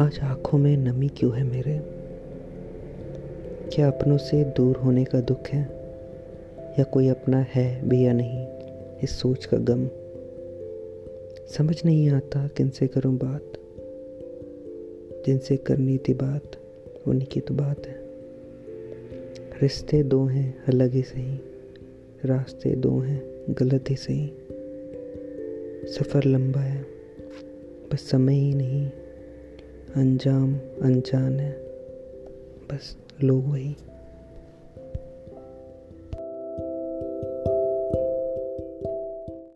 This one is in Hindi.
आज आँखों में नमी क्यों है मेरे? क्या अपनों से दूर होने का दुख है, या कोई अपना है भी या नहीं, इस सोच का गम। समझ नहीं आता किनसे करूं बात, जिनसे करनी थी बात उन्हीं की तो बात है। रिश्ते दो हैं अलग ही सही, रास्ते दो हैं गलत ही सही। सफ़र लंबा है बस समय ही नहीं, अंजाम अनजान है बस लोग वही।